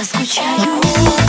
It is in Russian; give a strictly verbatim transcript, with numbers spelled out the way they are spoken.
я скучаю.